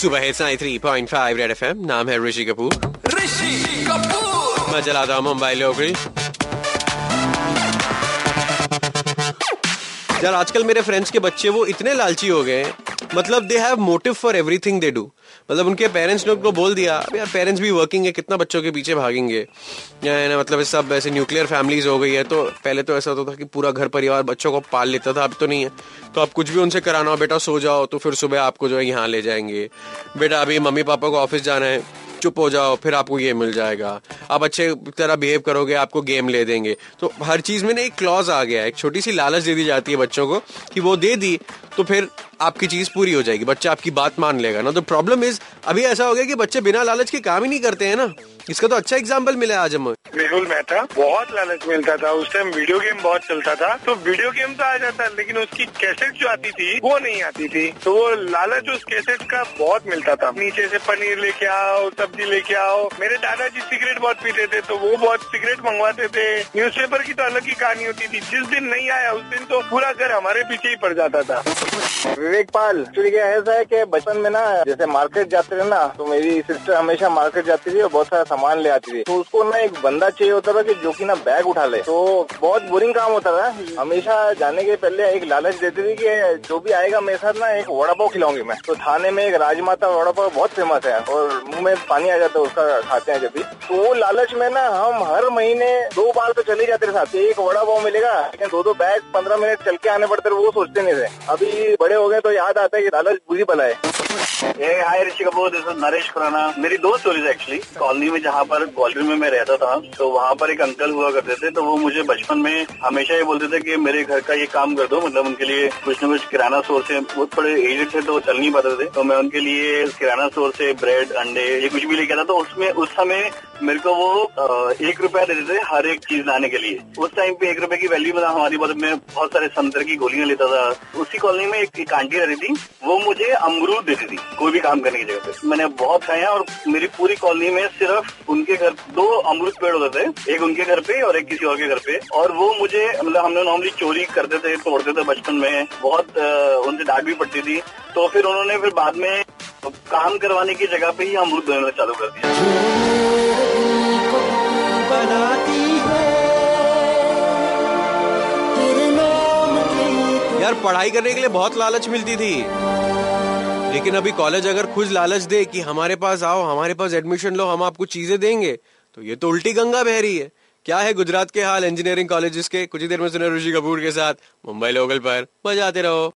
सुबह 93.5 red FM. नाम है ऋषि कपूर। ऋषि कपूर मैं चलाता हूँ मुंबई लोकल। यार आजकल मेरे फ्रेंड्स के बच्चे वो इतने लालची हो गए, मतलब they have motive for everything they do. मतलब उनके पेरेंट्स ने उनको बोल दिया, यार पेरेंट्स भी वर्किंग है, कितना बच्चों के पीछे भागेंगे। मतलब सब ऐसे न्यूक्लियर फैमिलीज हो गई है। तो पहले तो ऐसा होता था कि पूरा घर परिवार बच्चों को पाल लेता था, अब तो नहीं है। तो आप कुछ भी उनसे कराना हो, बेटा सो जाओ तो फिर सुबह आपको जो है यहाँ ले जाएंगे, बेटा अभी मम्मी पापा को ऑफिस जाना है, चुप हो जाओ फिर आपको ये मिल जाएगा, आप अच्छे तरह बिहेव करोगे आपको गेम ले देंगे। तो हर चीज़ में ना एक क्लॉज आ गया है, एक छोटी सी लालच दे दी जाती है बच्चों को कि वो दे दी तो फिर आपकी चीज़ पूरी हो जाएगी, बच्चा आपकी बात मान लेगा ना। तो प्रॉब्लम इज अभी ऐसा हो गया कि बच्चे बिना लालच के काम ही नहीं करते हैं ना। इसका तो अच्छा एग्जाम्पल मिला आज हमें। मेहुल मेहता बहुत लालच मिलता था उस टाइम, वीडियो गेम बहुत चलता था तो वीडियो गेम तो आ जाता, लेकिन उसकी कैसेट जो आती थी वो नहीं आती थी। तो वो लालच उस कैसेट का बहुत मिलता था, नीचे से पनीर लेके आओ, सब्जी लेके आओ। मेरे दादाजी सिगरेट बहुत पीते थे तो वो बहुत सिगरेट मंगवाते थे। न्यूज़पेपर की तो अलग ही कहानी होती थी, जिस दिन नहीं आया उस दिन तो पूरा घर हमारे पीछे ही पड़ जाता था। विवेक पाल एक्चुअली क्या ऐसा है कि बचपन में ना जैसे मार्केट जाते थे ना, तो मेरी सिस्टर हमेशा मार्केट जाती थी और बहुत सारा सामान ले आती थी। तो उसको ना एक बंदा चाहिए होता था कि जो कि ना बैग उठा ले, तो बहुत बोरिंग काम होता था। हमेशा जाने के पहले एक लालच देती थी कि जो भी आएगा मेरे साथ ना एक वड़ा पाव खिलाऊंगी मैं। तो थाने में एक राजमाता वड़ा पाव बहुत फेमस है और मुंह में पानी आ जाता है उसका, खाते हैं जब भी। तो वो लालच में ना हम हर महीने 2 बार तो चले जाते थे साथ, एक वड़ा पाव मिलेगा लेकिन 2-2 बैग 15 मिनट चल के आने पड़ते, वो सोचते नहीं थे। अभी बड़े हो गए तो याद आता है कि लालच बुरी बला है। Hi Rishi Kapoor, this is Naresh Khurana. मेरी 2 स्टोरीज एक्चुअली। कॉलोनी में जहाँ पर ग्वालियर में मैं रहता था तो वहाँ पर एक अंकल हुआ करते थे, तो वो मुझे बचपन में हमेशा ये बोलते थे कि मेरे घर का ये काम कर दो। मतलब उनके लिए कुछ न कुछ किराना स्टोर से, बहुत बड़े एजेड थे तो चल नहीं पाते थे, तो मैं उनके लिए किराना स्टोर से ब्रेड अंडे ये कुछ भी लेके आता। तो उसमें उस समय मेरे को वो 1 रुपया देते थे हर एक चीज लाने के लिए। उस टाइम पे 1 रुपए की वैल्यू में हमारी बहुत, मैं बहुत सारे संतर की गोलियां लेता था। उसी कॉलोनी में एक आंटी रहती थी, वो मुझे अमरूद देती थी कोई भी काम करने की जगह पे। मैंने बहुत खाया और मेरी पूरी कॉलोनी में सिर्फ उनके घर 2 अमरूद पेड़ होते थे, एक उनके घर पे और एक किसी और के घर पे। और वो मुझे, मतलब हम लोग नॉर्मली चोरी करते थे, तोड़ते थे बचपन में, बहुत उनसे डांट भी पड़ती थी। तो फिर उन्होंने फिर बाद में काम करवाने की जगह पे ही अमरूद देना चालू कर दिया। यार पढ़ाई करने के लिए बहुत लालच मिलती थी, लेकिन अभी कॉलेज अगर खुद लालच दे कि हमारे पास आओ, हमारे पास एडमिशन लो, हम आपको चीजें देंगे, तो ये तो उल्टी गंगा बह रही है। क्या है गुजरात के हाल इंजीनियरिंग कॉलेजेस के। कुछ ही देर में सुना ऋषि कपूर के साथ मुंबई लोकल पर। मजा आते रहो।